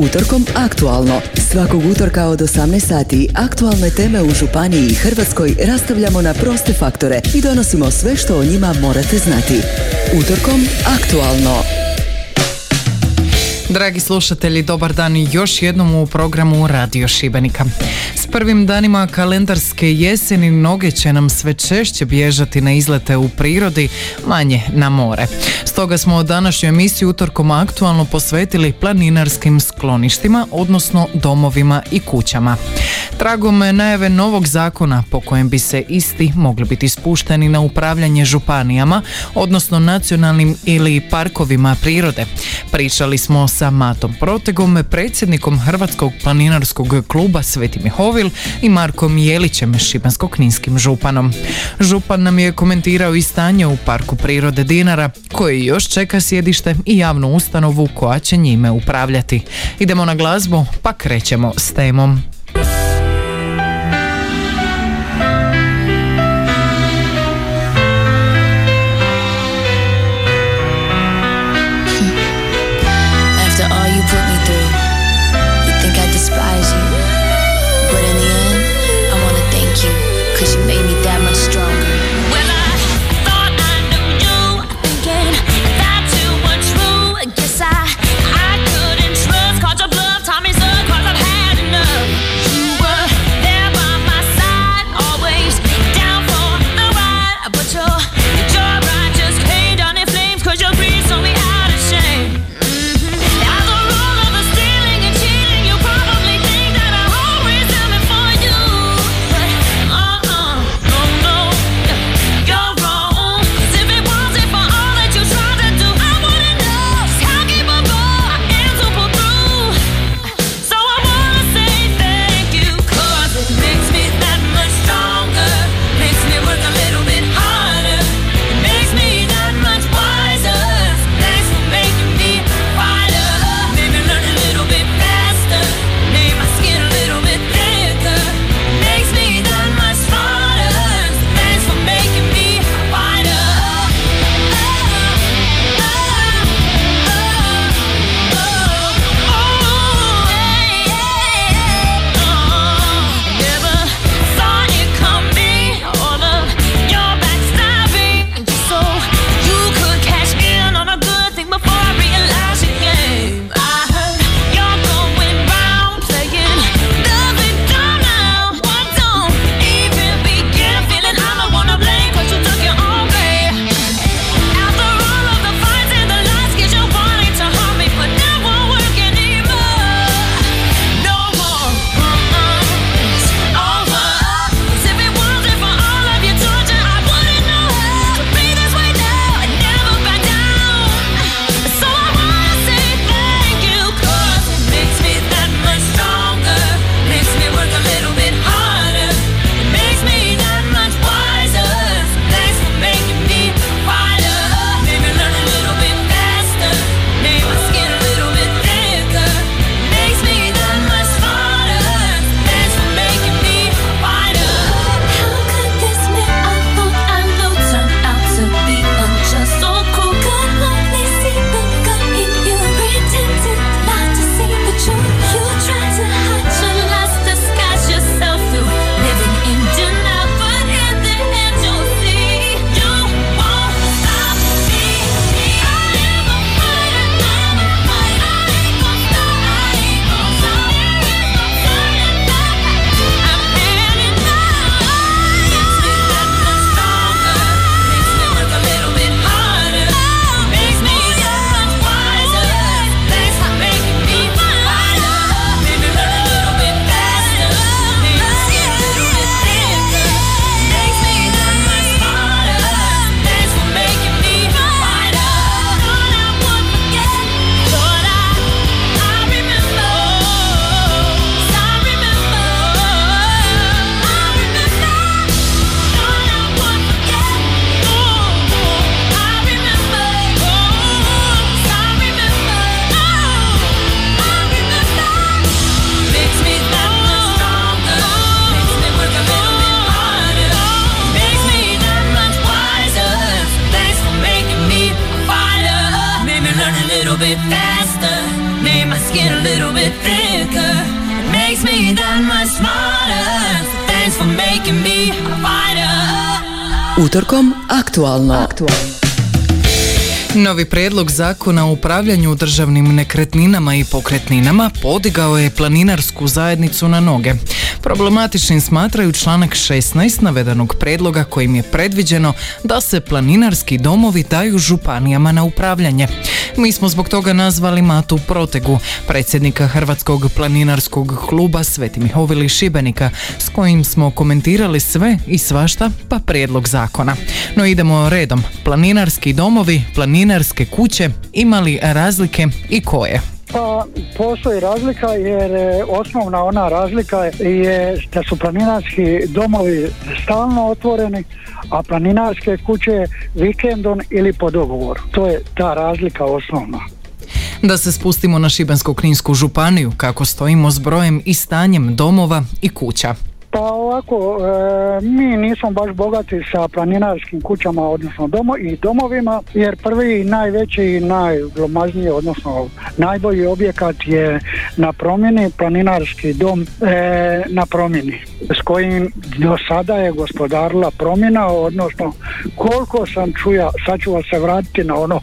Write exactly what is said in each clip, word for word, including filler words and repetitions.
Utorkom aktualno. Svakog utorka od osamnaest sati aktualne teme u županiji i Hrvatskoj rastavljamo na proste faktore i donosimo sve što o njima morate znati. Utorkom aktualno. Dragi slušatelji, dobar dan i još jednom u programu Radio Šibenika. S prvim danima kalendarske jeseni noge će nam sve češće bježati na izlete u prirodi, manje na more. Stoga smo današnju emisiju Utorkom aktualno posvetili planinarskim skloništima, odnosno domovima i kućama. Tragom najave novog zakona po kojem bi se isti mogli biti spušteni na upravljanje županijama, odnosno nacionalnim ili parkovima prirode. Pričali smo sa Matom Protegom, predsjednikom Hrvatskog planinarskog kluba Sveti Mihovil i Markom Jelićem, šibensko-kninskim županom. Župan nam je komentirao i stanje u Parku prirode Dinara, koji još čeka sjedište i javnu ustanovu koja će njime upravljati. Idemo na glazbu, pa krećemo s temom. Guess I, I couldn't trust, cause your love taught me so, cause I've had enough. skin a little bit thicker. It makes me that much smarter. So thanks for making me a fighter. Utorkom aktualno. Aktualno. Novi prijedlog zakona o upravljanju državnim nekretninama i pokretninama podigao je planinarsku zajednicu na noge. Problematičnim smatraju članak šesnaesti navedenog prijedloga kojim je predviđeno da se planinarski domovi daju županijama na upravljanje. Mi smo zbog toga nazvali Matu Protegu, predsjednika Hrvatskog planinarskog kluba Sveti Mihovil Šibenika, s kojim smo komentirali sve i svašta pa prijedlog zakona. No idemo redom. Planinarski domovi, planinarske kuće, ima li razlike i koje? Pa postoji razlika, jer osnovna ona razlika je da su planinarski domovi stalno otvoreni, a planinarske kuće vikendom ili po dogovoru. To je ta razlika osnovna. Da se spustimo na Šibensko-kninsku županiju, kako stojimo s brojem i stanjem domova i kuća. Pa ovako, e, mi nismo baš bogati sa planinarskim kućama, odnosno domo, i domovima, jer prvi najveći i najglomazniji, odnosno najbolji objekat je na promjeni, planinarski dom e, na promjeni, s kojim do sada je gospodarila promjena, odnosno koliko sam čuja, sad ću vas se vratiti na ono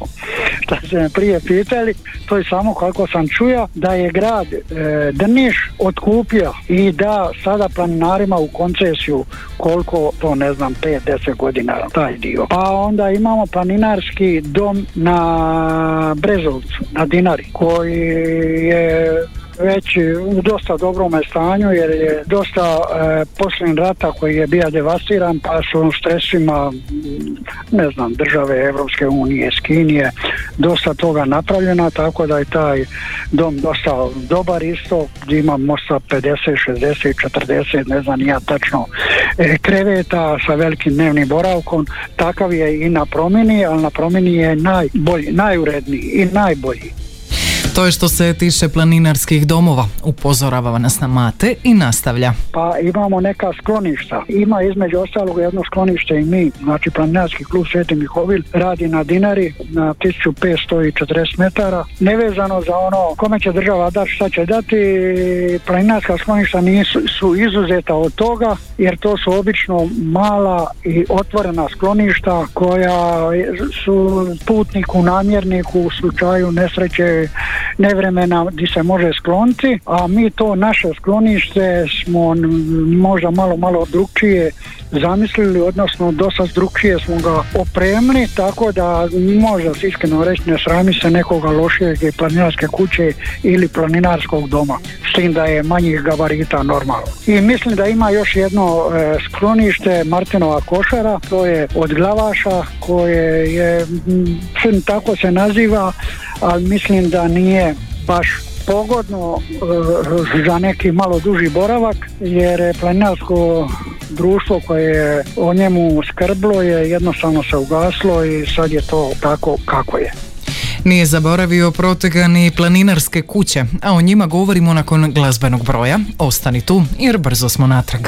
što ste me prije pitali, to je samo kako sam čuja, da je grad e, Drniš otkupio i da sada planinar u koncesiju, koliko to ne znam, pet do deset godina taj dio. Pa onda imamo planinarski dom na Brezovcu, na Dinari, koji je već u dosta dobrome stanju, jer je dosta e, poslije rata koji je bio devastiran, pa su stresima ne znam, države Evropske unije, Skinije, dosta toga napravljena, tako da je taj dom dosta dobar isto, gdje ima možda pedeset, šezdeset, četrdeset, ne znam ja tačno, e, kreveta sa velikim dnevnim boravkom. Takav je i na promjeni, ali na promjeni je najbolji, najuredniji i najbolji. To je što se tiče planinarskih domova, upozorava nas na Mate i nastavlja. Pa imamo neka skloništa, ima između ostalog jedno sklonište i mi, znači planinarski klub Sveti Mihovil radi na Dinari na tisuću petsto četrdeset metara, nevezano za ono kome će država dati, šta će dati, planinarska skloništa nisu su izuzeta od toga, jer to su obično mala i otvorena skloništa koja su putniku, namjerniku u slučaju nesreće, nevremena gdje se može skloniti, a mi to naše sklonište smo možda malo, malo drukčije zamislili, odnosno dosta drukčije smo ga opremili, tako da možda se iskreno reći ne srami se nekoga lošijeg planinarske kuće ili planinarskog doma, s tim da je manjih gabarita normalno. I mislim da ima još jedno e, sklonište Martinova košara, to je od Glavaša, koje je m, tako se naziva, ali mislim da nije baš pogodno e, za neki malo duži boravak, jer planinarsko društvo koje je o njemu skrblo je jednostavno se ugaslo i sad je to tako kako je. Nije zaboravio Protega ni planinarske kuće, a o njima govorimo nakon glazbenog broja. Ostani tu jer brzo smo natrag.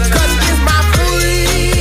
Cause it's my free.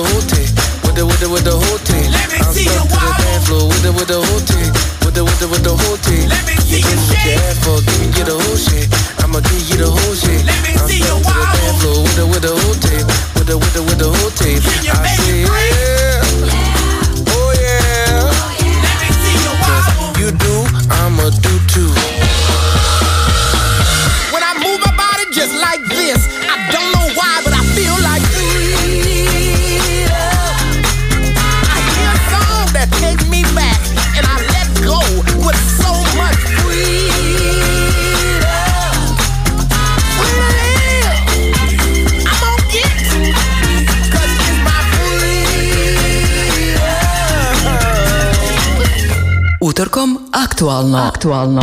the hootie, with it, with it, with the hootie. I'm stuck to the dance floor, with it, with the hootie, with it, with it, with the hootie. You can get your ass for, give me the hoochie, I'ma give you the hoochie. I'm stuck to the dance floor, with it, with the hootie, with it, with it, with the hootie. I say yeah, oh yeah, 'cause you do, I'ma do too. When I move my body just like this, I don't know why, but I feel like freedom. I hear a song that takes me back, and I let go with so much freedom. Freedom, I'm on it, 'cause it's my freedom. Utorkom aktualno. Aktualno.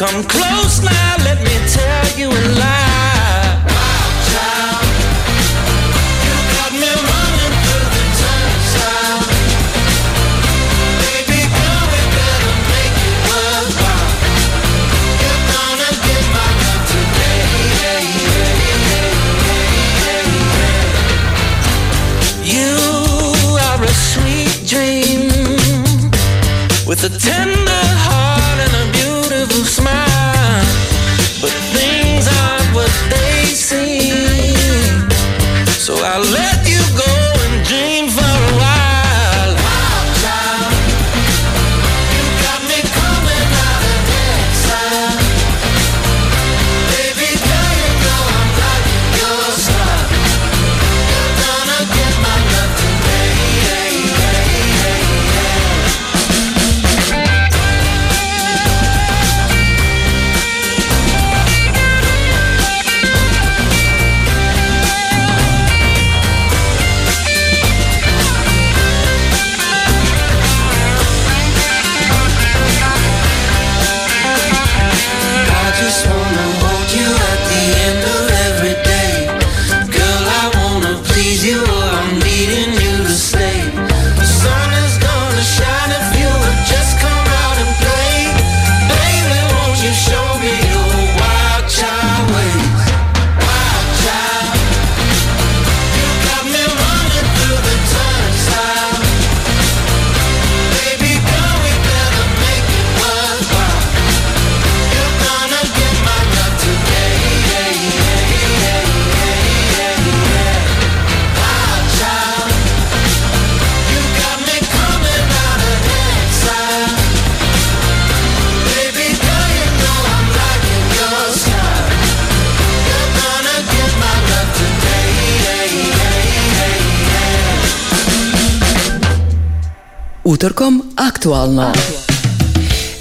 Come close now, let me tell you a lie. Wow, child, you got me running through the turnstile. Baby girl, we better make it worthwhile. You're gonna get my love today. Yeah, yeah, yeah, yeah, yeah. You are a sweet dream with a tender heart. Smile, but things aren't what they seem, so I'll let you go and dream for a while. Wow, child, you got me coming out of exile. Baby girl, you know I'm liking your style. You're gonna get my love today. Yeah, yeah, yeah, yeah. Utorkom aktualno.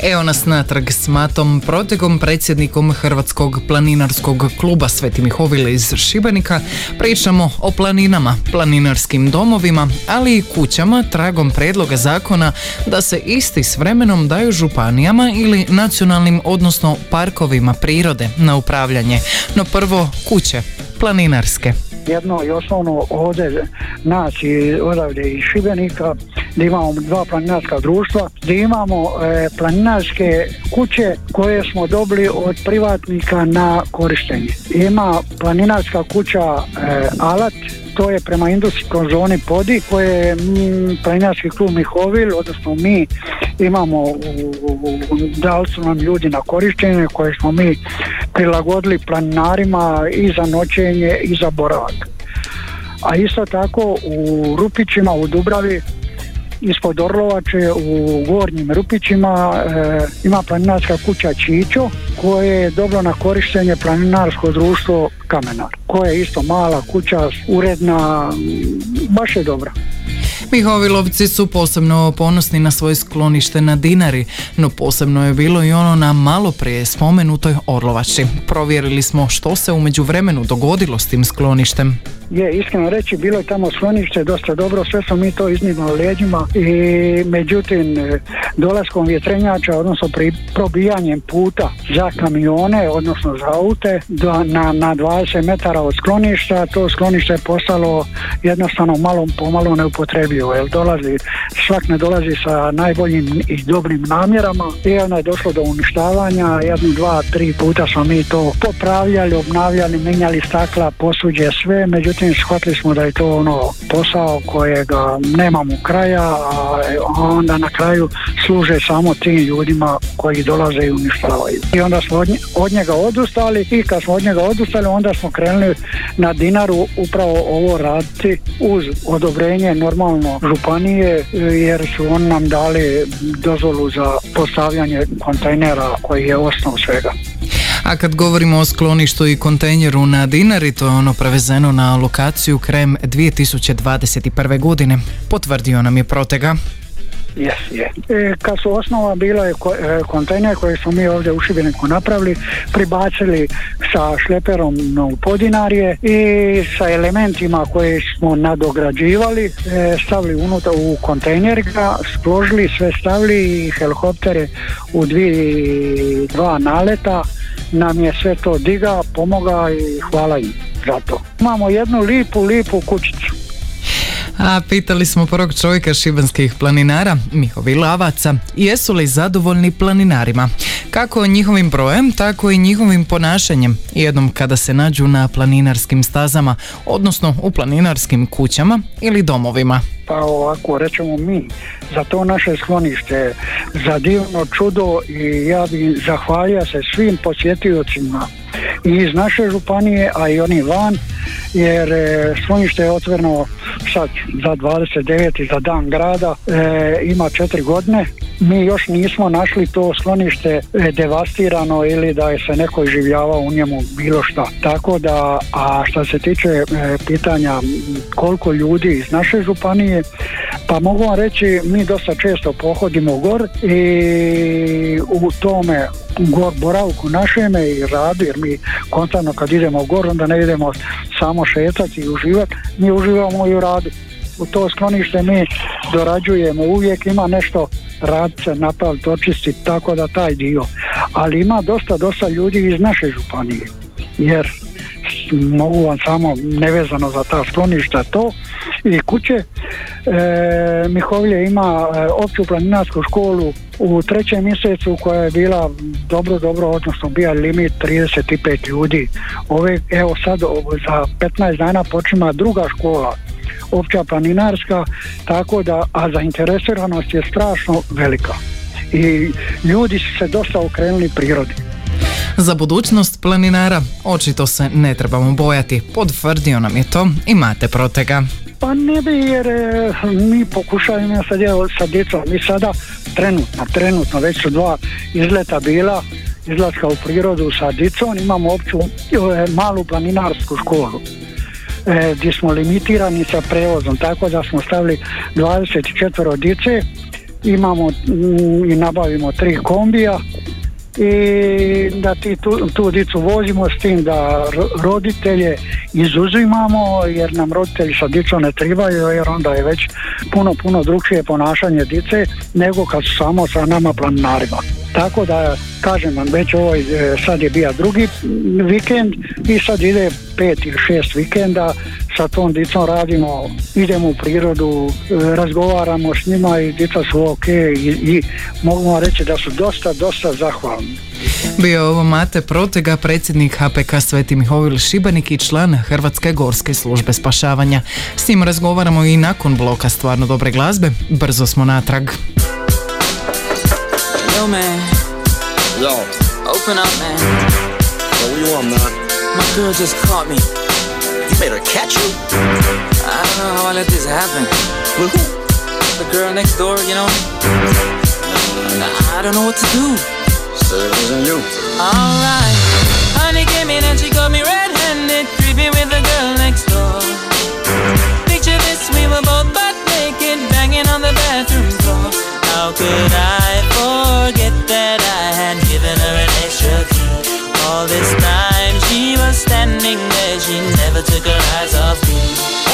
Evo nas natrag s Matom Protegom, predsjednikom Hrvatskog planinarskog kluba Sveti Mihovil iz Šibenika. Pričamo o planinama, planinarskim domovima, ali i kućama tragom prijedloga zakona da se isti s vremenom daju županijama ili nacionalnim, odnosno parkovima prirode na upravljanje. No prvo kuće, planinarske. Jedno još ono ovdje naći odavde iz Šibenika, da imamo dva planinarska društva, da imamo e, planinarske kuće koje smo dobili od privatnika na korištenje. Ima planinarska kuća e, Alat, to je prema industrijskoj zoni Podi, koje m, planinarski klub Mihovil, odnosno mi imamo, u, u, dali su nam ljudi na korištenje koje smo mi prilagodili planinarima i za noćenje i za boravak. A isto tako u Rupićima, u Dubravi, ispod Orlovače u Gornjim Rupićima e, ima planinarska kuća Čičo, koje je dobro na korištenje planinarsko društvo Kamenar, koja je isto mala kuća, uredna, baš je dobra. Mihovilovci su posebno ponosni na svoje sklonište na Dinari, no posebno je bilo i ono na malo prije spomenutoj Orlovači. Provjerili smo što se u međuvremenu dogodilo s tim skloništem. Je, iskreno reći, bilo je tamo sklonište dosta dobro, sve smo mi to iznimno leđima i međutim dolaskom vjetrenjača, odnosno pri probijanjem puta za kamione, odnosno za aute, da na, na dvadeset metara od skloništa, to sklonište je postalo jednostavno malo pomalo neupotrebivo, jer dolazi, svak ne dolazi sa najboljim i dobrim namjerama i onda je došlo do uništavanja. Jednu, dva, tri puta smo mi to popravljali, obnavljali, menjali stakla, posuđe, sve, međutim shvatili smo da je to ono posao kojega nemamo kraja, a onda na kraju služe samo tim ljudima koji dolaze i uništavaju. I onda smo od njega odustali i kad smo od njega odustali, onda smo krenuli na Dinaru upravo ovo raditi uz odobrenje normalno županije, jer su oni nam dali dozvolu za postavljanje kontejnera koji je osnov svega. A kad govorimo o skloništu i kontejneru na Dinari, to je ono prevezeno na lokaciju krajem dvije tisuće dvadeset prve. godine, potvrdio nam je Protega. Yes, yes. E, kad su osnova bila je ko, e, kontejner koji smo mi ovdje u Šibeniku napravili, pribacili sa šleperom u Podinarje i sa elementima koje smo nadograđivali, e, stavili unutra u kontejner, ga spložili, sve stavili i helikoptere u dvije, dva naleta nam je sve to diga, pomoga i hvala im za to. Imamo jednu lipu, lipu kućicu. A pitali smo prvog čovjeka šibenskih planinara, Mihovilavaca, jesu li zadovoljni planinarima, kako njihovim brojem, tako i njihovim ponašanjem, jednom kada se nađu na planinarskim stazama, odnosno u planinarskim kućama ili domovima. Pa ovako, rećemo mi, za to naše sklonište, za divno čudo, i ja bi zahvalio se svim posjetiocima i iz naše županije, a i oni van, jer sklonište je otvoreno sad za dvadeset deveti za dan grada, e, ima četiri godine. Mi još nismo našli to sklonište devastirano ili da je se neko življavao u njemu bilo šta. Tako da, a što se tiče e, pitanja koliko ljudi iz naše županije, pa mogu vam reći, mi dosta često pohodimo gor i u tome gor boravku našeme i radu, jer mi konstantno kad idemo gor, onda ne idemo samo šetati i uživati, mi uživamo i u radu. U to sklonište mi dorađujemo, uvijek ima nešto radce napraviti, očistiti, tako da taj dio. Ali ima dosta, dosta ljudi iz naše županije, jer mogu vam samo nevezano za ta skloništa to i kuće. E, Mihovlje ima opću planinarsku školu u trećem mjesecu koja je bila dobro, dobro, odnosno bio limit trideset pet ljudi. Ove, evo sad za petnaest dana počima druga škola, opća planinarska, tako da, a zainteresiranost je strašno velika i ljudi su se dosta okrenuli prirodi. Za budućnost planinara očito se ne trebamo bojati, potvrdio nam je to i Mate Protega. Pa ne bi, jer e, mi pokušajmo sad evo, sa djecom, mi sada trenutno, trenutno već su dva izleta bila, izlaska u prirodu sa djecom, imamo opću e, malu planinarsku školu, E, gdje smo limitirani sa prevozom, tako da smo stavili dvadeset četiri dice, imamo m, i nabavimo tri kombija i da ti tu, tu dicu vozimo, s tim da roditelje izuzimamo, jer nam roditelji sa dicom ne tribaju, jer onda je već puno, puno drukčije ponašanje dice nego kad su samo sa nama planinarima. Tako da, kažem vam, već ovo sad je bio drugi vikend i sad ide pet ili šest vikenda, sa tom dicom radimo, idemo u prirodu, razgovaramo s njima i dica su ok, i, i mogu vam reći da su dosta, dosta zahvalni. Bio je ovo Mate Protega, predsjednik H P K Sveti Mihovil Šibenik i član Hrvatske gorske službe spašavanja. S njim razgovaramo i nakon bloka stvarno dobre glazbe, brzo smo natrag. Yo, man. Yo. Open up, man. What do you want, man? My girl just caught me. You made her catch you? I don't know how I let this happen. With who? The girl next door, you know? I don't know what to do. So it wasn't you. Alright. Honey came in and she got me red-handed, creeping with the girl next door. Picture this, we were both butt naked. banging on the bathroom floor. How could I forget that I had given her an extra key? All this time she was standing there, she never took her eyes off me.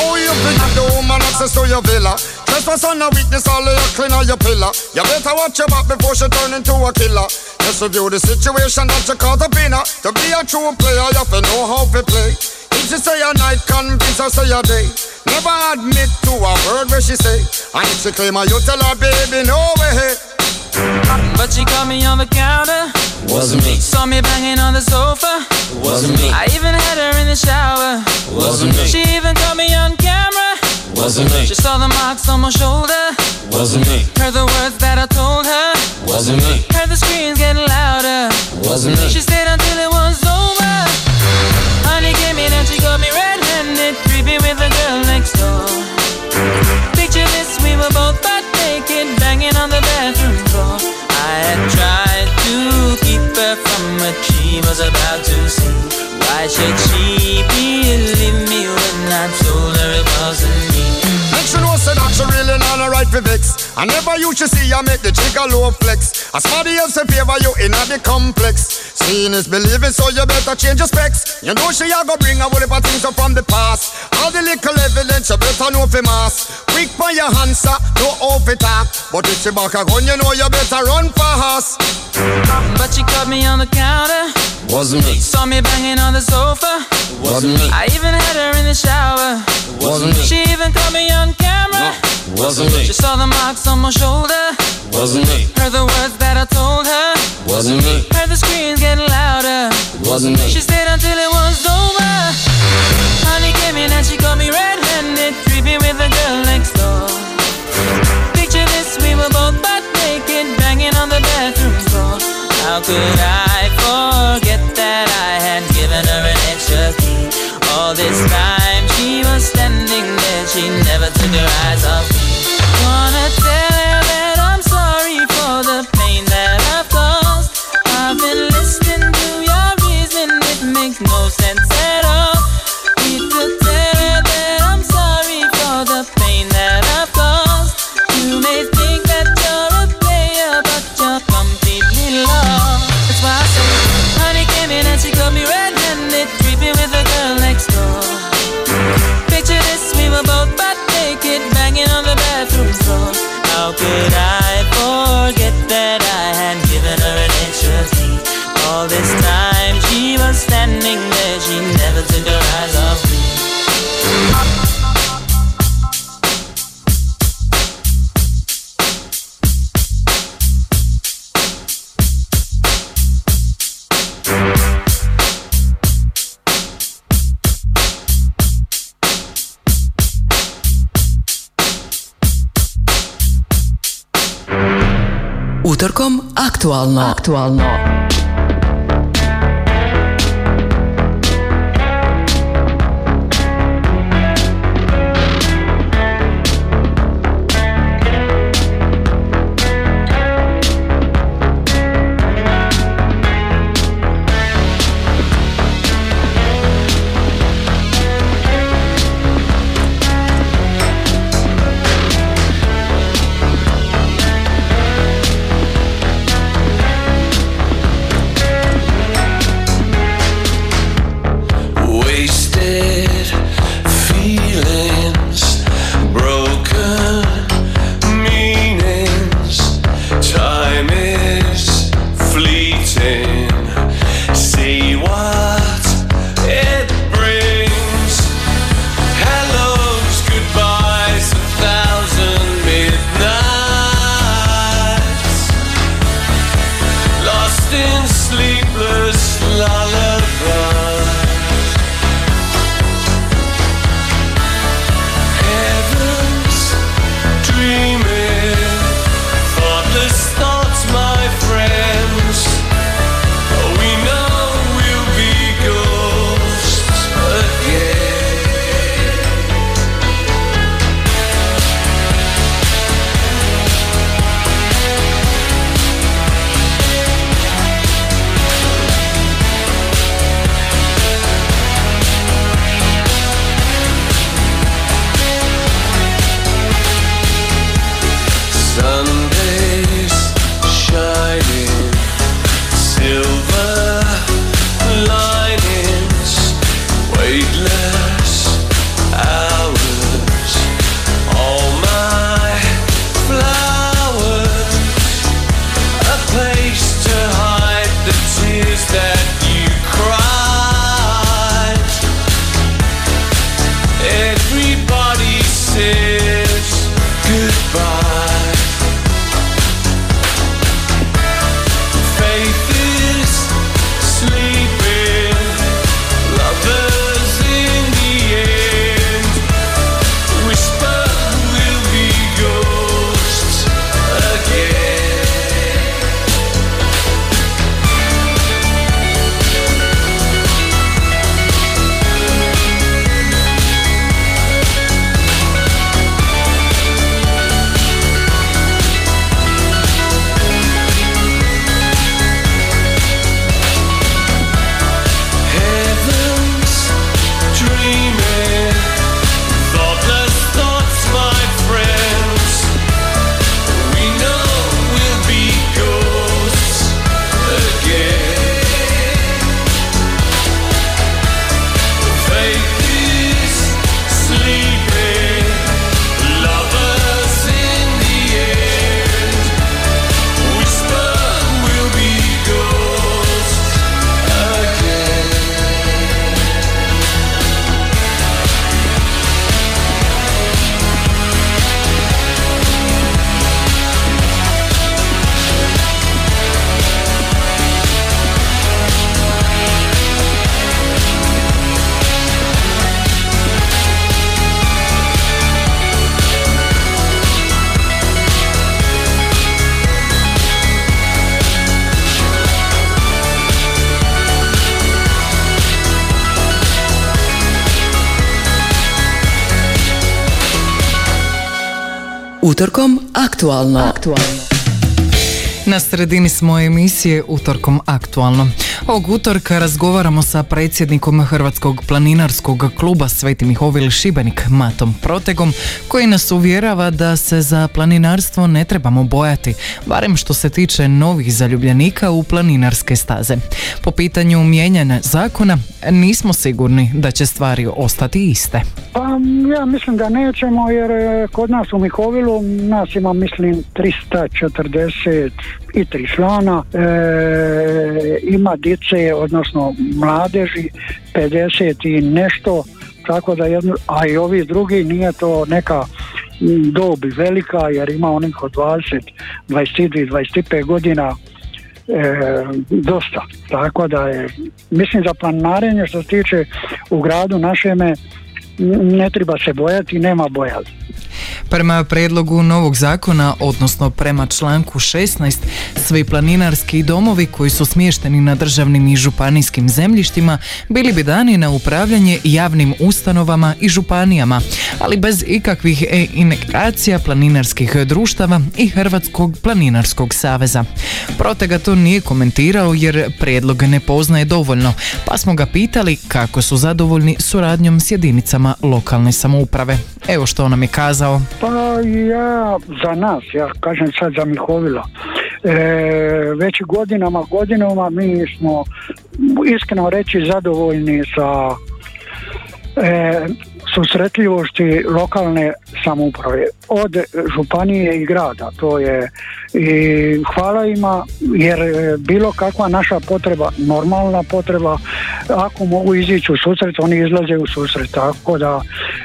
Oh, you think the woman access to your villa? Trespass on a weakness, all of your clean or your pillar. You better watch your back before she turn into a killer. Just review the situation that you caught up in her. To be a true player, you have to know how to play. If she say a night, convince her say a day. Never admit to a word where she say. And if she claim her, you tell her, baby, no way. But she caught me on the counter. Wasn't me. Saw me banging on the sofa. Wasn't me. I even had her in the shower. Wasn't me. She even caught me on camera. Wasn't me. She saw the marks on my shoulder. Wasn't me. Heard the words that I told her. Wasn't me. Heard the screams getting louder. Wasn't me. She stayed until it was over. Honey came in and she got me red-handed, creeping with the girl next door. Picture this, we were both butt naked, banging on the bathroom floor. I had tried to keep her from what she was about to see. Why should she believe me when I told her it wasn't me? Make sure no say that she really not a right for vex. I never used to see her make the jigger low flex. As somebody else in favor you in a the complex. Seeing is believing, so you better change your specs. You know she a go bring a whole heap of things up from the past. All the little evidence you better know for mass. Quick by your hands up, no off it up. But if she back a gun, you know you better run fast. But she caught me on the counter. Wasn't me. Saw me banging on the sofa. Wasn't me. I even had her in the shower. Wasn't me. She even caught me on camera. No. Wasn't me. She saw the marks on my shoulder. Wasn't me. Heard the words that I told her. Wasn't me. Heard the screams getting louder. Wasn't me. She stayed until it was over. Honey came in and she got me red-handed, creeping with the girl next door. Picture this, we were both butt naked, banging on the bathroom floor. How could I forget that I had given her an extra key? All this time she was standing there, she never took her eyes off me. Wanna tell her that I'm sorry for the pain that I've caused. I've been listening to your reason, it makes no sense at all. Need to tell her that I'm sorry for the pain that I've caused. You may think that you're a player, but you're completely lost. That's why I say, honey came in and she got me red-handed, creeping with the girl next door. Picture this, we were both butt naked, banging on the bathroom floor. How could I forget that I had given her an extra key? All this time she was standing there, she never took her eyes off me. Utorkom aktualno. Aktualno. Utorkom aktualno. aktualno. Na sredini smo emisije Utorkom aktualno. Ovog utorka razgovaramo sa predsjednikom Hrvatskog planinarskog kluba Sveti Mihovil Šibenik, Matom Protegom, koji nas uvjerava da se za planinarstvo ne trebamo bojati, barem što se tiče novih zaljubljenika u planinarske staze. Po pitanju mijenjanja zakona nismo sigurni da će stvari ostati iste. Pa ja mislim da nećemo, jer kod nas u Mihovilu nas ima, mislim, tristo četrdeset i tri člana, e, ima dice, odnosno mladeži, pedeset i nešto, tako da jedno, a i ovi drugi, nije to neka dobi velika, jer ima onih od dvadeset, dvadeset dva, dvadeset pet godina, e, dosta, tako da je, mislim, za planinarenje što se tiče u gradu našeme ne treba se bojati, nema bojazi. Prema prijedlogu novog zakona, odnosno prema članku šesnaest, svi planinarski domovi koji su smješteni na državnim i županijskim zemljištima bili bi dani na upravljanje javnim ustanovama i županijama, ali bez ikakvih integracija planinarskih društava i Hrvatskog planinarskog saveza. Protega to nije komentirao jer prijedlog ne poznaje dovoljno, pa smo ga pitali kako su zadovoljni suradnjom s jedinicama lokalne samouprave. Evo što nam je kazao. Pa ja, za nas, ja kažem sad za Mihovila, e, već godinama, godinama mi smo, iskreno reći, zadovoljni sa e, susretljivošti lokalne samouprave od županije i grada. To je, i hvala ima, jer bilo kakva naša potreba, normalna potreba, ako mogu izići u susret, oni izlaze u susret, tako da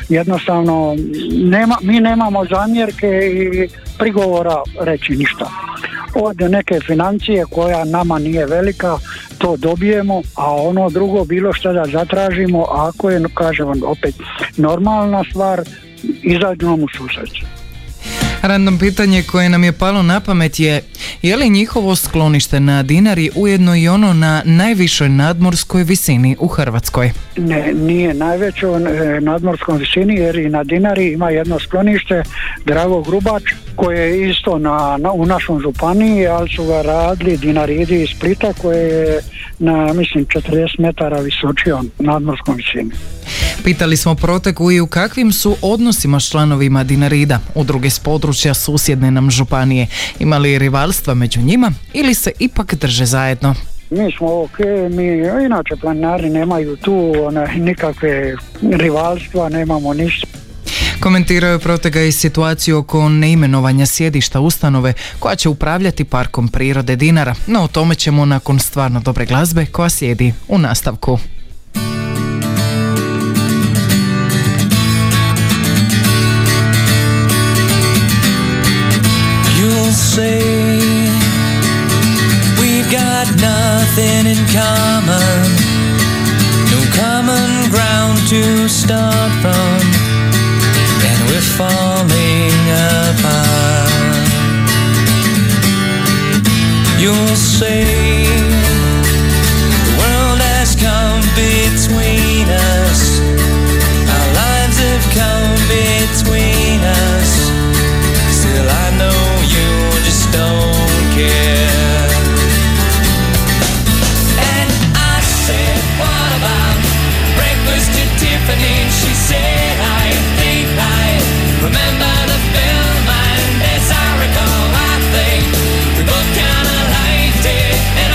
jednostavno nema, mi nemamo zamjerke i prigovora reći ništa. Od neke financije koja nama nije velika, to dobijemo, a ono drugo, bilo što da zatražimo, ako je, kažem, opet normalna stvar, izađemo u susret. Random pitanje koje nam je palo na pamet je, je li njihovo sklonište na Dinari ujedno i ono na najvišoj nadmorskoj visini u Hrvatskoj? Ne, nije najvećoj nadmorskoj visini, jer i na Dinari ima jedno sklonište, Dravo Grubač, koje je isto na, na, u našom županiji, ali su ga radili Dinaridi iz Splita, koje je na, mislim, četrdeset metara visočijom nadmorskom visini. Pitali smo Proteku i u kakvim su odnosima s članovima Dinarida, udruge s područja susjedne nam županije. Ima li rivalstva među njima ili se ipak drže zajedno? Mi smo ok, mi, inače planinari nemaju tu ona, nikakve rivalstva, nemamo ništa. Komentirao je Protega i situaciju oko neimenovanja sjedišta ustanove koja će upravljati Parkom prirode Dinara, no o tome ćemo nakon stvarno dobre glazbe koja slijedi u nastavku. We've got nothing in common, no common ground to start from, and we're falling apart. You'll say the world has come between us, our lives have come between us, still I know you just don't care. And I said, what about breakfast to Tiffany? And she said, I think I remember the film, and as I recall, I think we both kinda liked it.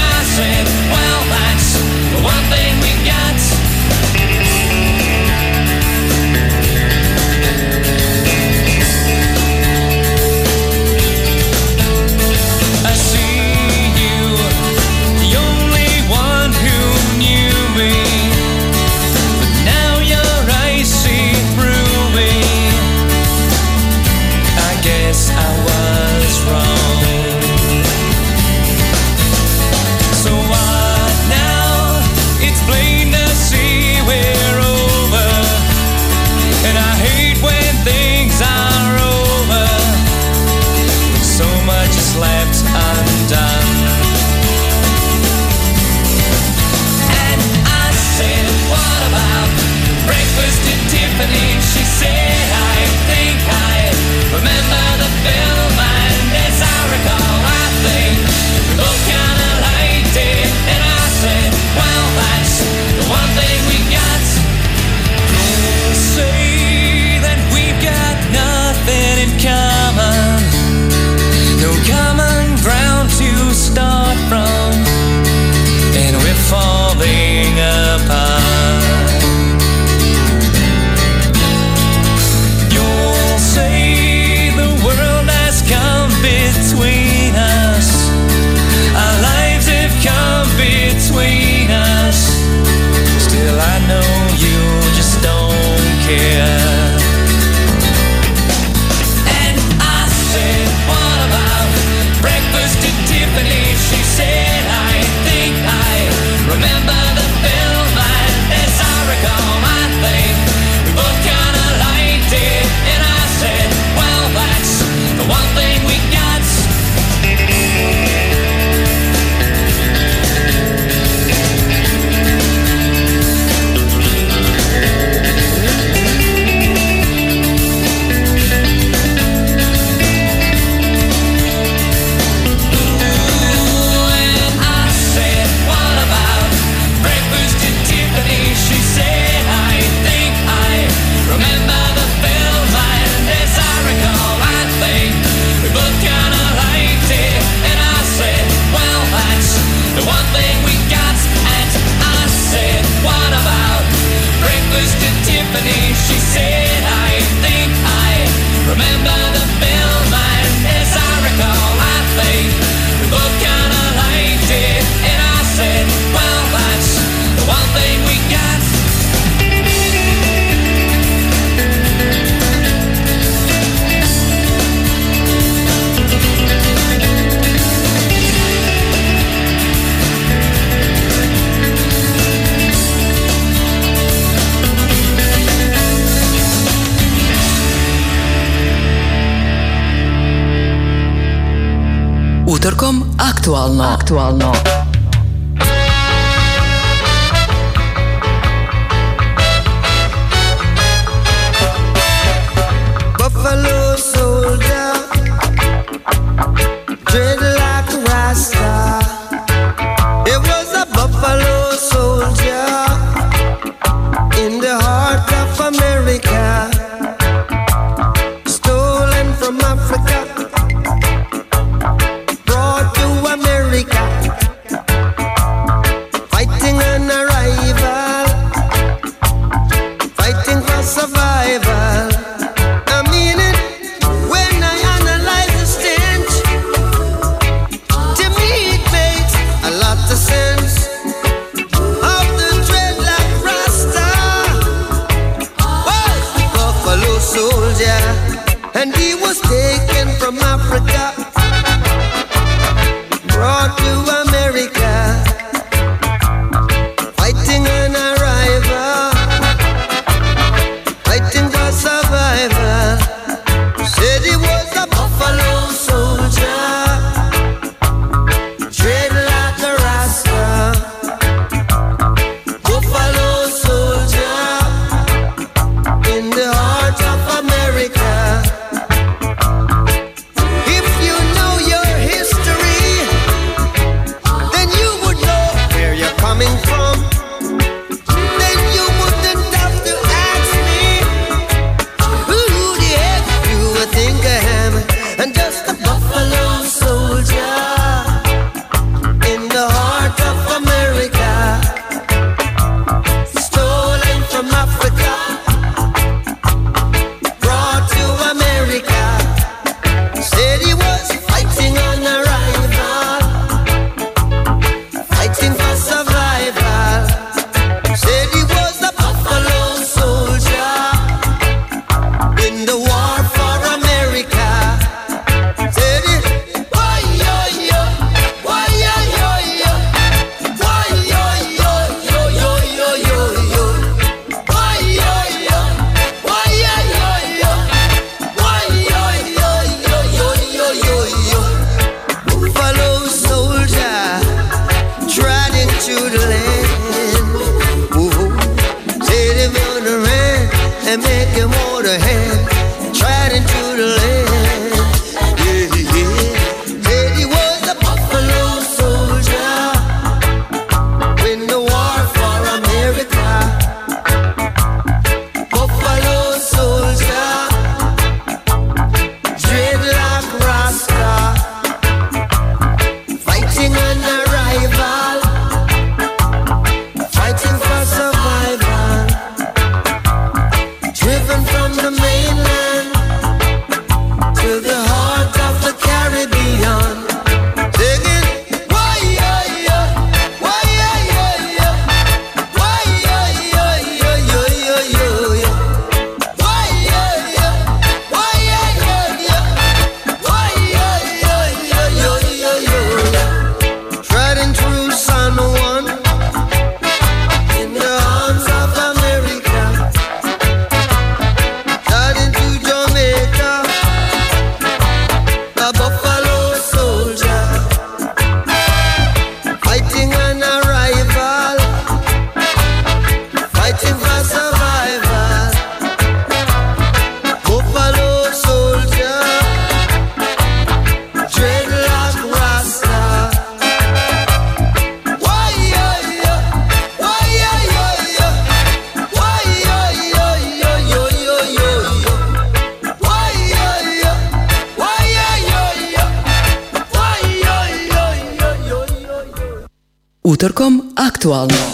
Utorkom aktualno. Aktualno. Utorkom aktualno.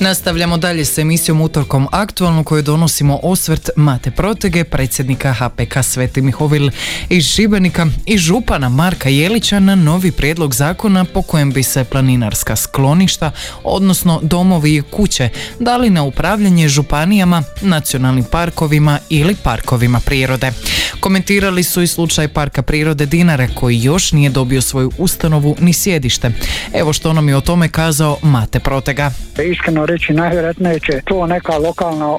Nastavljamo dalje s emisijom Utorkom aktualno koju donosimo osvrt Mate Protege, predsjednika H P K Sveti Mihovil iz Šibenika i župana Marka Jelića na novi prijedlog zakona po kojem bi se planinarska skloništa, odnosno domovi i kuće, dali na upravljanje županijama, nacionalnim parkovima ili parkovima prirode. Komentirali su i slučaj Parka prirode Dinara koji još nije dobio svoju ustanovu ni sjedište. Evo što nam je o tome kazao Mate Protega. Iskreno reći, najvjerojatnije će to neka lokalna e,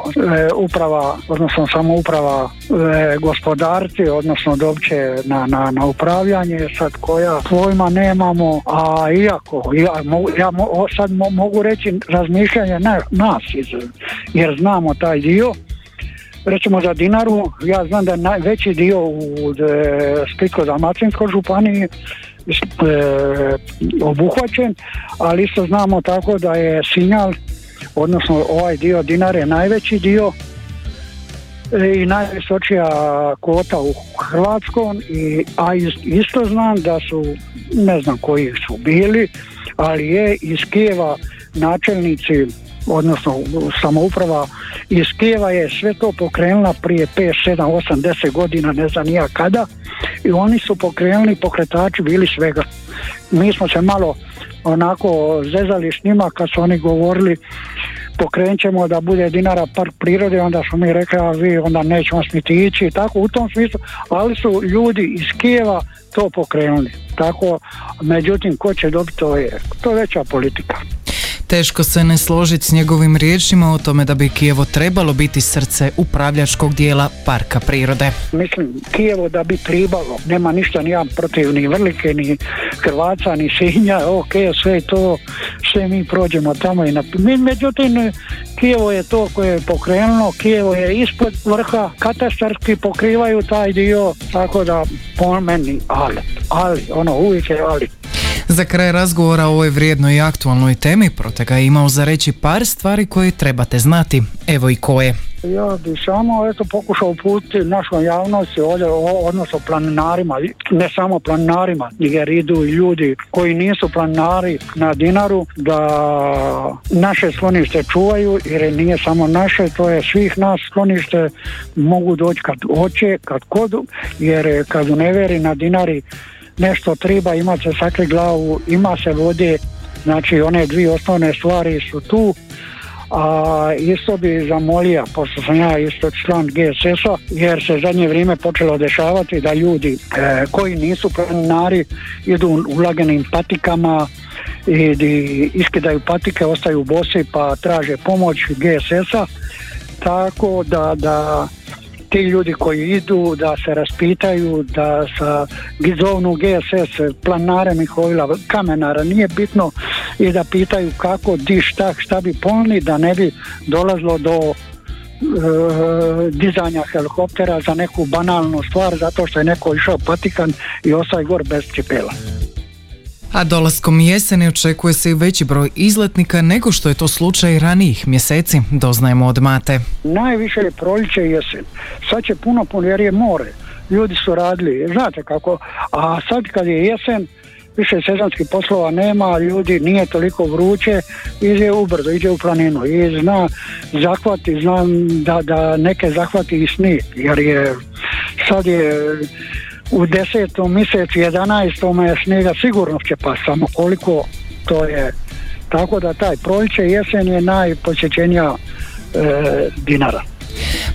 uprava, odnosno samouprava e, gospodariti, odnosno dobit će na, na, na upravljanje, sad koja pojma nemamo, a iako, ja, mo, ja mo, sad mo, mogu reći razmišljanje na, nas, iz, jer znamo taj dio. Recimo za Dinaru, ja znam da je najveći dio u Splitsko-dalmatinskoj županiji obuhvaćen, ali isto znamo tako da je Sinjal, odnosno ovaj dio Dinare, najveći dio i najvisočija kvota u Hrvatskom, a isto znam da su, ne znam koji su bili, ali je iz Kijeva načelnici, odnosno samouprava iz Kijeva je sve to pokrenula prije pet, sedam, osam, deset godina, ne znam nija kada, i oni su pokrenuli, pokretači bili svega. Mi smo se malo onako zezali s njima kad su oni govorili pokrenut ćemo da bude Dinara park prirode, onda su mi rekli, a vi onda nećemo smjeti ići, tako u tom smislu, ali su ljudi iz Kijeva to pokrenuli. Tako, međutim, ko će dobiti, to je, to je veća politika. Teško se ne složiti s njegovim riječima o tome da bi Kijevo trebalo biti srce upravljačkog dijela parka prirode. Mislim, Kijevo da bi trebalo, nema ništa ni ja protiv ni Vrlike, ni Hrvaca, ni Sinja, ok, sve to, sve mi prođemo tamo i na... Međutim, Kijevo je to koje je pokrenulo, Kijevo je ispod vrha, katastarski pokrivaju taj dio, tako da po meni ali, ali, ono uvijek je ali. Za kraj razgovora o ovoj vrijednoj i aktualnoj temi Protega je imao za reći par stvari koje trebate znati. Evo i koje. Ja bi samo eto, pokušao uputiti našoj javnosti, ovdje, odnosno planinarima, ne samo planinarima, jer idu i ljudi koji nisu planinari na Dinaru, da naše sklonište čuvaju, jer nije samo naše, to je svih nas sklonište, mogu doći kad hoće, kad kodu, jer kad u nevjeri na Dinari nešto treba, ima se sakri glavu, ima se vode, znači one dvije osnovne stvari su tu. A isto bi zamolio, pošto sam ja isto član G S S-a, jer se zadnje vrijeme počelo dešavati da ljudi e, koji nisu planinari idu ulagenim patikama i iskidaju patike, ostaju bosi pa traže pomoć G S S-a, tako da, da ti ljudi koji idu da se raspitaju, da sa gizovnu G S S, planare Mihovila, kamenara, nije bitno, i da pitaju kako, di, šta, šta bi ponili, da ne bi dolazilo do e, dizanja helikoptera za neku banalnu stvar, zato što je neko išao patikan i ostaj gor bez cipela. A dolaskom jeseni očekuje se i veći broj izletnika nego što je to slučaj ranijih mjeseci, doznajemo od Mate. Najviše je proljeće i jesen. Sad će puno puno jer je more. Ljudi su radili, znate kako, a sad kad je jesen, više sezonskih poslova nema, ljudi nije toliko vruće, ide ubrzo, ide u planinu i zna zahvati, znam da, da neke zahvati i sni, jer je sad je... U desetom mjesecu, jedanaestom snijega sigurno će pa, samo koliko to je. Tako da taj proljeće jesen je najposjećenija e, Dinara.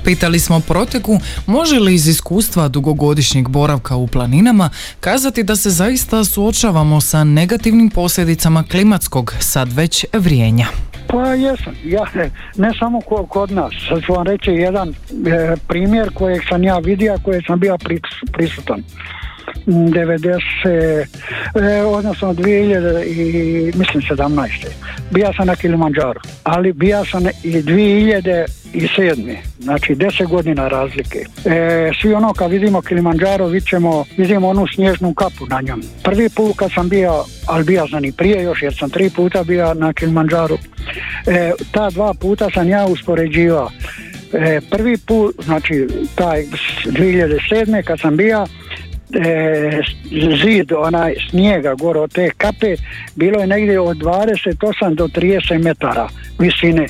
Pitali smo Protegu, može li iz iskustva dugogodišnjeg boravka u planinama kazati da se zaista suočavamo sa negativnim posljedicama klimatskog, sad već, vrijenja? Pa jesam, ja, ne samo kod nas, sad ću vam reći jedan e, primjer kojeg sam ja vidio, kojeg sam bio prisutan. devedeset, e, odnosno dvije hiljade i mislim sedamnaeste Bija sam na Kilimandžaru, ali bija sam i dvije hiljade sedme Znači deset godina razlike. E, svi ono kad vidimo Kilimandžaro, vidimo, vidimo onu snježnu kapu na njom. Prvi put kad sam bio, ali bio sam i prije još, jer sam tri puta bio na Kilimandžaru. E, ta dva puta sam ja uspoređivao. E, prvi put, znači taj dvije hiljade sedme kad sam bio, E, zid onaj snijega gore od te kape bilo je negdje od dvadeset osam do trideset metara visine,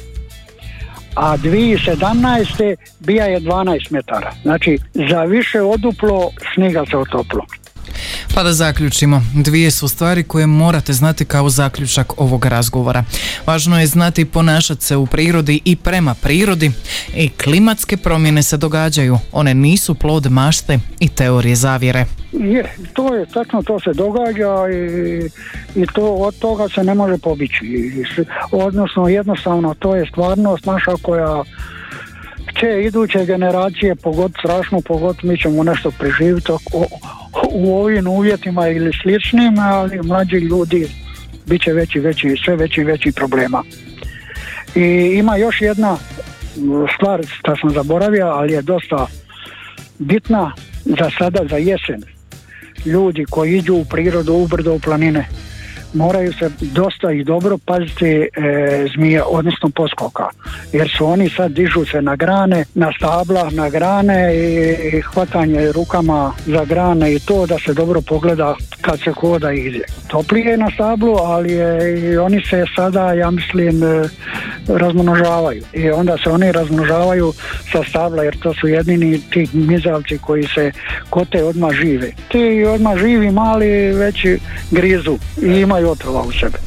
a dvije hiljade sedamnaeste bija je dvanaest metara, znači za više od duplo snijega se otoplo. Pa da zaključimo, dvije su stvari koje morate znati kao zaključak ovog razgovora. Važno je znati ponašati se u prirodi i prema prirodi, i klimatske promjene se događaju, one nisu plod mašte i teorije zavjere. Je, to je tačno, to se događa i, i to, od toga se ne može pobići. Odnosno jednostavno to je stvarnost naša koja će iduće generacije pogod strašno, pogod mi ćemo nešto preživiti u ovim uvjetima ili sličnim, ali mlađi ljudi bit će veći, veći, sve veći, veći problema. I ima još jedna stvar što sam zaboravio, ali je dosta bitna za sada, za jesen. Ljudi koji idu u prirodu, u brdo, u planine, moraju se dosta i dobro paziti e, zmije, odnosno poskoka, jer su oni sad dižu se na grane, na stabla, na grane i, i hvatanje rukama za grane i to da se dobro pogleda kad se hoda ide. Toplije je na stablu, ali e, i oni se sada, ja mislim, e, razmnožavaju i onda se oni razmnožavaju sa stabla, jer to su jedini ti mizavci koji se kote odmah žive. Ti odmah živi mali već grizu i ima otrova u sebe.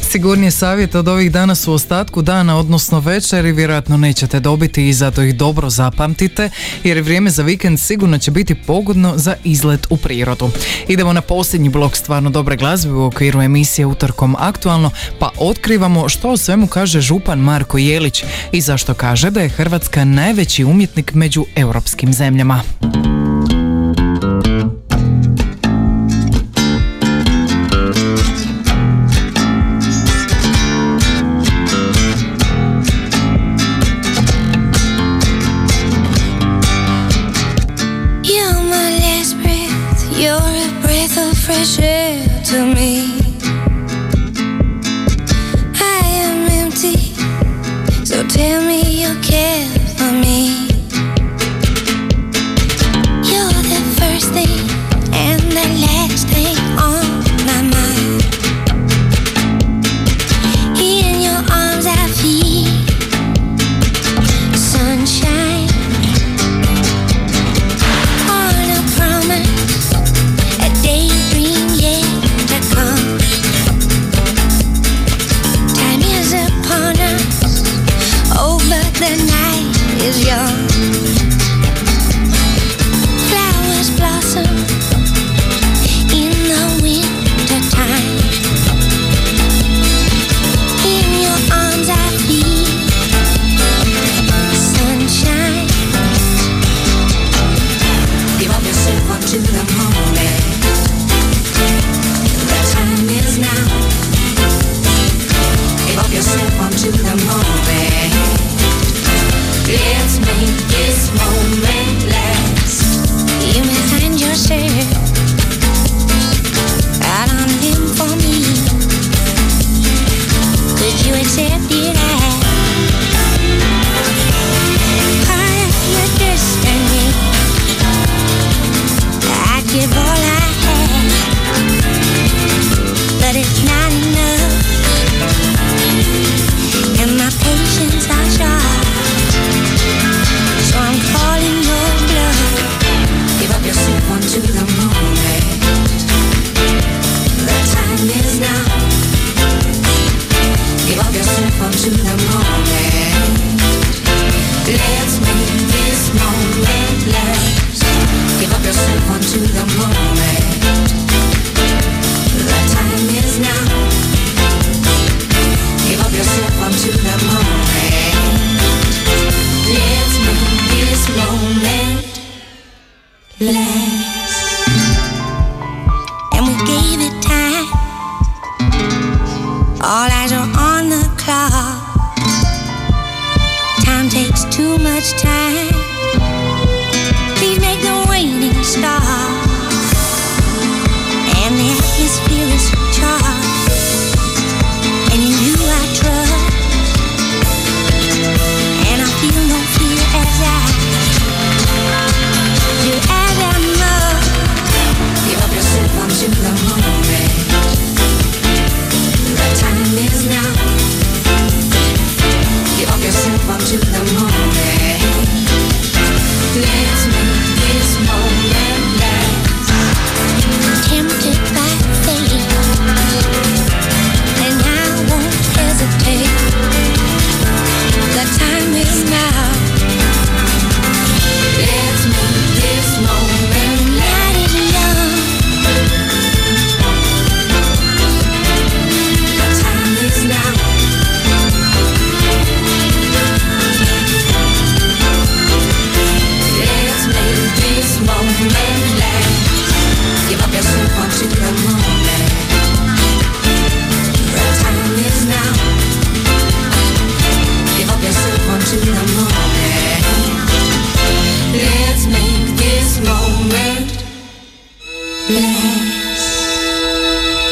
Sigurnije savjeta od ovih dana su ostatku dana, odnosno večeri, vjerojatno nećete dobiti i zato ih dobro zapamtite, jer vrijeme za vikend sigurno će biti pogodno za izlet u prirodu. Idemo na posljednji blok stvarno dobre glazbe u okviru emisije Utorkom aktualno, pa otkrivamo što o svemu kaže župan Marko Jelić i zašto kaže da je Hrvatska najveći umjetnik među europskim zemljama.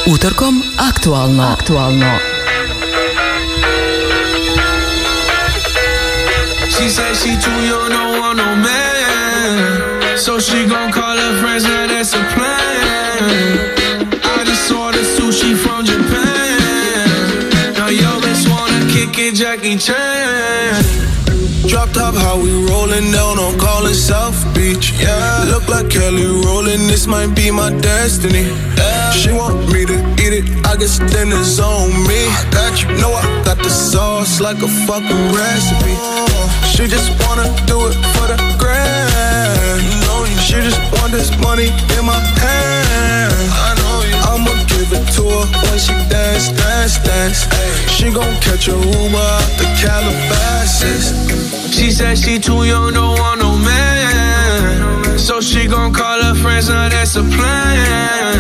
Utorkom aktualno. Aktualno. She said she too young, don't want no man, so she gon' call her friends, now that's a plan. I just ordered sushi from Japan, now yo bitch wanna kick it Jackie Chan. Drop top, how we rollin', down on call it South Beach. Yeah, look like Kelly rollin', this might be my destiny. Yeah. She want me to eat it, I guess then it's on me. I got you, know I got the sauce like a fucking recipe. She just wanna do it for the grand. She just want this money in my hand. I know you. I'ma give it to her when she dance, dance, dance. Ay. She gon' catch a Uber out the Calabasas. She said she too young, don't want no man, so she gon' call her friends, now that's a plan.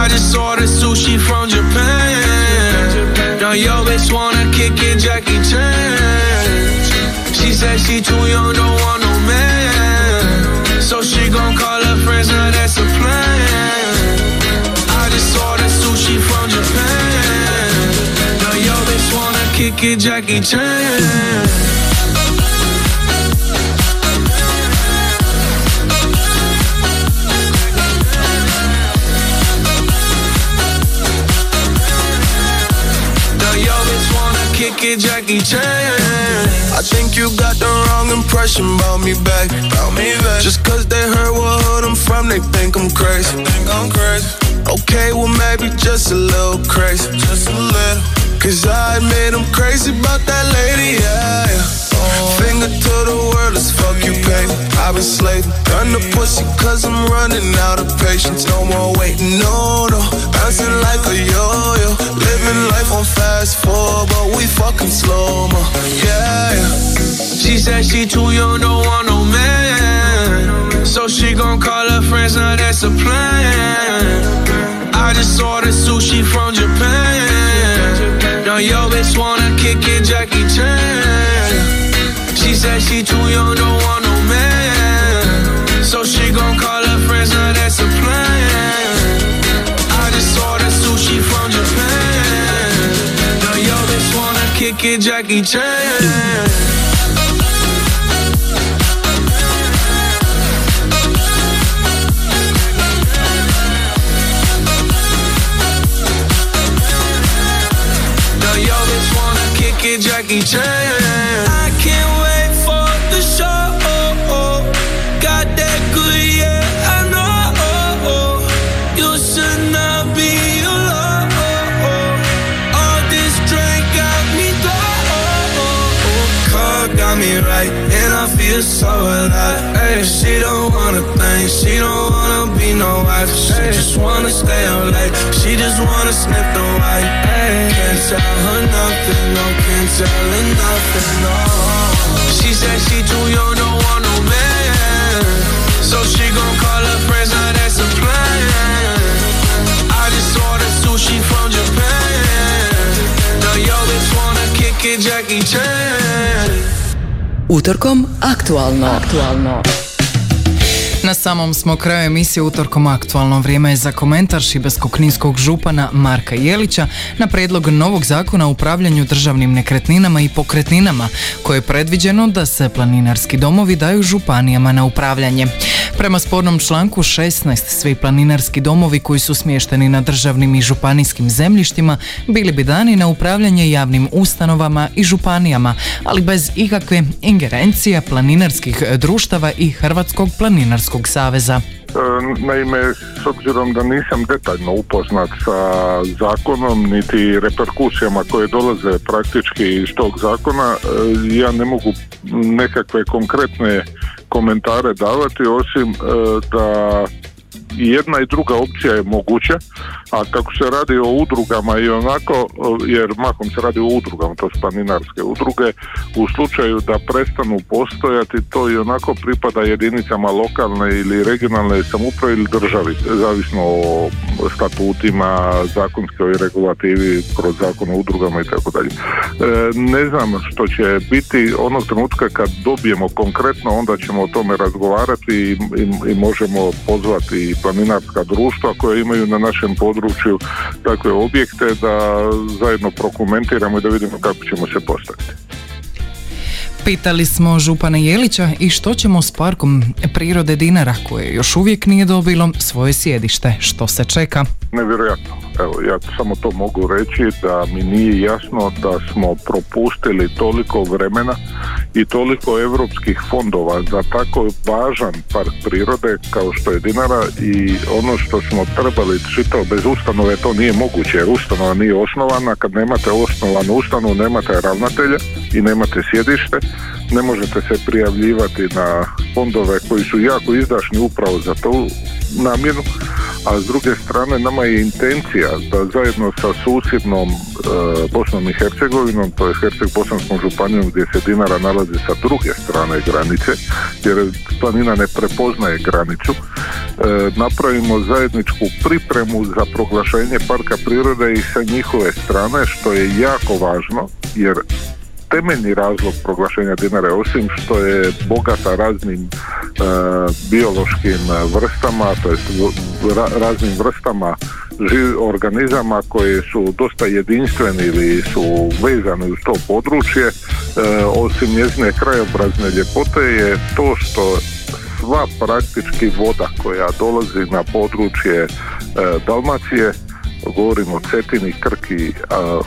I just ordered sushi from Japan, now yo bitch wanna kick it Jackie Chan. She said she too young, don't want no man, so she gon' call her friends, now that's a plan. Kick it, Jackie Chan. Jackie Chan. I think you got the wrong impression about me, babe. Just cause they heard what hood I'm from, they think I'm crazy. Think I'm crazy. Okay, well maybe just a little crazy, just a little. Cause I admit I'm crazy about that lady, yeah, yeah. Oh. Finger to the world, as fuck you, baby. I've been slaving, run the pussy cause I'm running out of patience. No more waiting, no, no. Bouncing like a yo-yo, living life on fast forward, but we fucking slow-mo, yeah, yeah. She said she too young, don't want no man, so she gon' call her friends, now that's a plan. I just ordered sushi from Japan, now yo bitch wanna kick it Jackie Chan. She said she too young, don't want no man, so she gon' call her friends, now that's a plan. I just ordered sushi from Japan, now yo bitch wanna kick it Jackie Chan. Jackie Chan. I can't wait for the show. Got that good, yeah, I know. You should not be alone. All this drink got me down. Car got me right, and I feel so alive. Ay, she don't wanna think, she don't wanna be no wife. She just wanna stay up late, she just wanna sniff the white. Ay, can't tell her nothing, no. Telling nothing, no. She said she too young, don't want no man, so she gon' call her friends, now that's a plan. I just ordered sushi from Japan, now yo bitch wanna kick it Jackie Chan. Utorkom aktualno. Aktualno. Na samom smo kraju emisije Utorkom aktualno. Vrijeme je za komentar šibensko-kninskog župana Marka Jelića na prijedlog novog zakona o upravljanju državnim nekretninama i pokretninama, koje je predviđeno da se planinarski domovi daju županijama na upravljanje. Prema spornom članku šesnaest, svi planinarski domovi koji su smješteni na državnim i županijskim zemljištima bili bi dani na upravljanje javnim ustanovama i županijama, ali bez ikakve ingerencije planinarskih društava i Hrvatskog planinarskog saveza. Naime, s obzirom da nisam detaljno upoznat sa zakonom niti reperkusijama koje dolaze praktički iz tog zakona, ja ne mogu nekakve konkretne komentare davati, osim da jedna i druga opcija je moguća, a kako se radi o udrugama i onako, jer mahom se radi o udrugama, to su planinarske udruge, u slučaju da prestanu postojati, to i onako pripada jedinicama lokalne ili regionalne samouprave ili državi, zavisno o statutima, zakonskoj regulativi kroz zakon o udrugama i tako dalje. Ne znam što će biti onog trenutka kad dobijemo konkretno, onda ćemo o tome razgovarati i, i, i možemo pozvati i planinarska društva koja imaju na našem području takve objekte da zajedno prokomentiramo i da vidimo kako ćemo se postaviti. Pitali smo župana Jelića i što ćemo s Parkom prirode Dinara koje još uvijek nije dobilo svoje sjedište, što se čeka. Nevjerojatno. Evo, ja samo to mogu reći da mi nije jasno da smo propustili toliko vremena i toliko europskih fondova za tako važan park prirode kao što je Dinara, i ono što smo trebali čitao, bez ustanove to nije moguće jer ustanova nije osnovana. Kad nemate osnovanu ustanu, nemate ravnatelja i nemate sjedište, ne možete se prijavljivati na fondove koji su jako izdašni upravo za tu namjenu, a s druge strane nama je intencija da zajedno sa susjednom e, Bosnom i Hercegovinom, to je Herceg-Bosanskom županijom gdje se Dinara nalazi sa druge strane granice, jer planina ne prepoznaje granicu, e, napravimo zajedničku pripremu za proglašenje parka prirode i sa njihove strane, što je jako važno jer temeljni razlog proglašenja Dinare, osim što je bogata raznim e, biološkim vrstama, to jest ra, raznim vrstama živ, organizama koje su dosta jedinstveni ili su vezani uz to područje, e, osim njezine krajobrazne ljepote je to što sva praktički voda koja dolazi na područje e, Dalmacije, govorimo o Cetini, Krki, a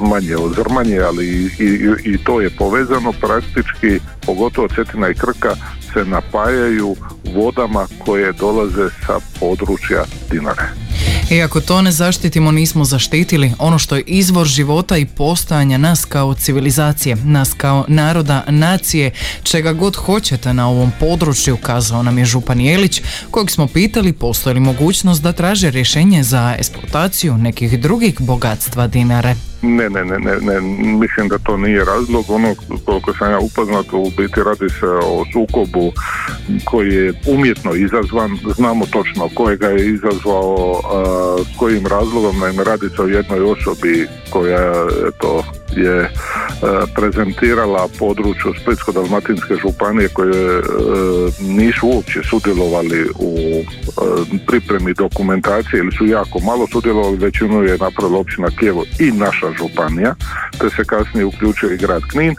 manje o Zrmanje, ali i, i, i to je povezano praktički, pogotovo Cetina i Krka se napajaju vodama koje dolaze sa područja Dinare. I ako to ne zaštitimo, nismo zaštitili ono što je izvor života i postojanja nas kao civilizacije, nas kao naroda, nacije, čega god hoćete na ovom području, kazao nam je župan Jelić, kojeg smo pitali postoji li mogućnost da traže rješenje za eksploataciju nekih drugih bogatstva Dinare. Ne, ne, ne, ne, ne, mislim da to nije razlog. Ono koliko sam ja upoznat, u biti radi se o sukobu koji je umjetno izazvan, znamo točno kojega je izazvao, a, s kojim razlogom. Naime, radi se o jednoj osobi koja eto, je e, prezentirala području Splitsko-dalmatinske županije koje e, nisu uopće sudjelovali u e, pripremi dokumentacije ili su jako malo sudjelovali, većinu je napravila općina Kijevo i naša županija, te se kasnije uključio i grad Knin, e,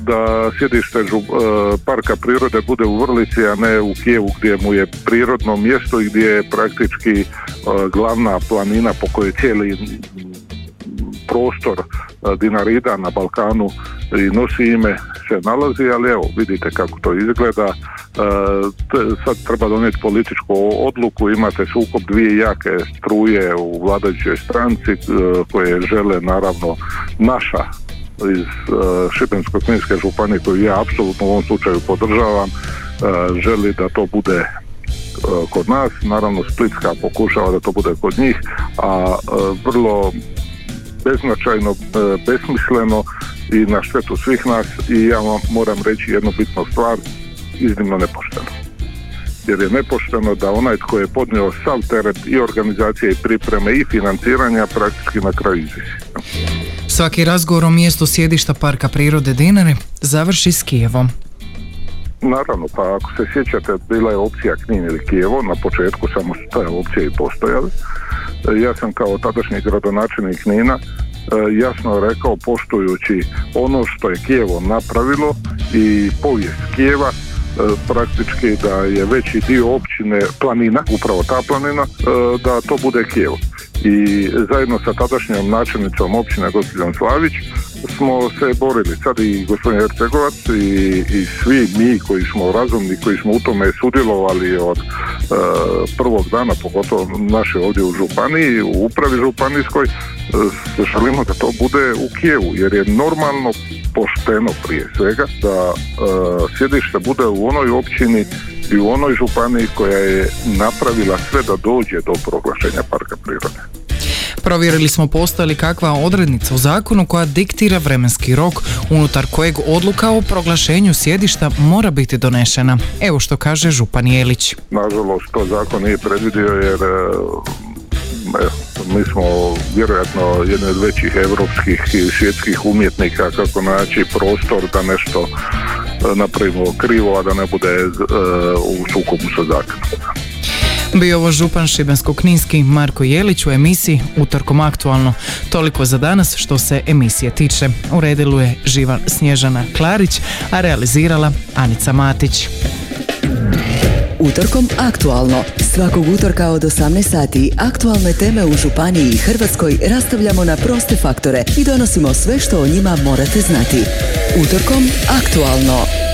da sjedište žu, e, parka prirode bude u Vrlici, a ne u Kijevu gdje mu je prirodno mjesto i gdje je praktički e, glavna planina po kojoj cijeli prostor Dinarida na Balkanu i nosi ime se nalazi, ali evo vidite kako to izgleda. Sad treba donijeti političku odluku, imate sukob dvije jake struje u vladajućoj stranci koje žele naravno naša iz Šibensko-kninske županije koju ja apsolutno u ovom slučaju podržavam, želi da to bude kod nas, naravno Splitska pokušava da to bude kod njih, a vrlo beznačajno, besmisleno i na štetu svih nas. I ja vam moram reći jednu bitnu stvar, iznimno nepošteno. Jer je nepošteno da onaj tko je podnio sav teret i organizacije i pripreme i financiranja praktički na kraju izvisi. Svaki razgovor o mjestu sjedišta Parka prirode Dinare završi s Kijevom. Naravno, pa ako se sjećate, bila je opcija Knin ili Kijevo, na početku samo su ta opcija i postojala. Ja sam kao tadašnji gradonačelnik Knina jasno rekao, poštujući ono što je Kijevo napravilo i povijest Kijeva, praktički da je veći dio općine planina, upravo ta planina, da to bude Kijevo. I zajedno sa tadašnjom načelnicom općine gospođom Slavić smo se borili, sad i gospodin Hercegovac i, i svi mi koji smo razumni, koji smo u tome sudjelovali od e, prvog dana, pogotovo naše ovdje u županiji, u upravi županijskoj, e, želimo da to bude u Kijevu, jer je normalno, pošteno prije svega da e, sjedište bude u onoj općini i u onoj županiji koja je napravila sve da dođe do proglašenja parka prirode. Provjerili smo postoji li kakva odrednica u zakonu koja diktira vremenski rok unutar kojeg odluka o proglašenju sjedišta mora biti donešena. Evo što kaže župan Jelić. Nažalost, to zakon nije predvidio jer mi smo vjerojatno jedni od većih evropskih i svjetskih umjetnika kako naći prostor da nešto napravimo krivo, a da ne bude e, u sukobu sa zakonom. Bio ovo župan šibensko-kninski Marko Jelić u emisiji Utorkom aktualno. Toliko za danas što se emisije tiče. Uredila je Živan Snježana Klarić, a realizirala Anica Matić. Utorkom aktualno. Svakog utorka od osamnaest sati aktualne teme u županiji i Hrvatskoj rastavljamo na proste faktore i donosimo sve što o njima morate znati. Utorkom aktualno.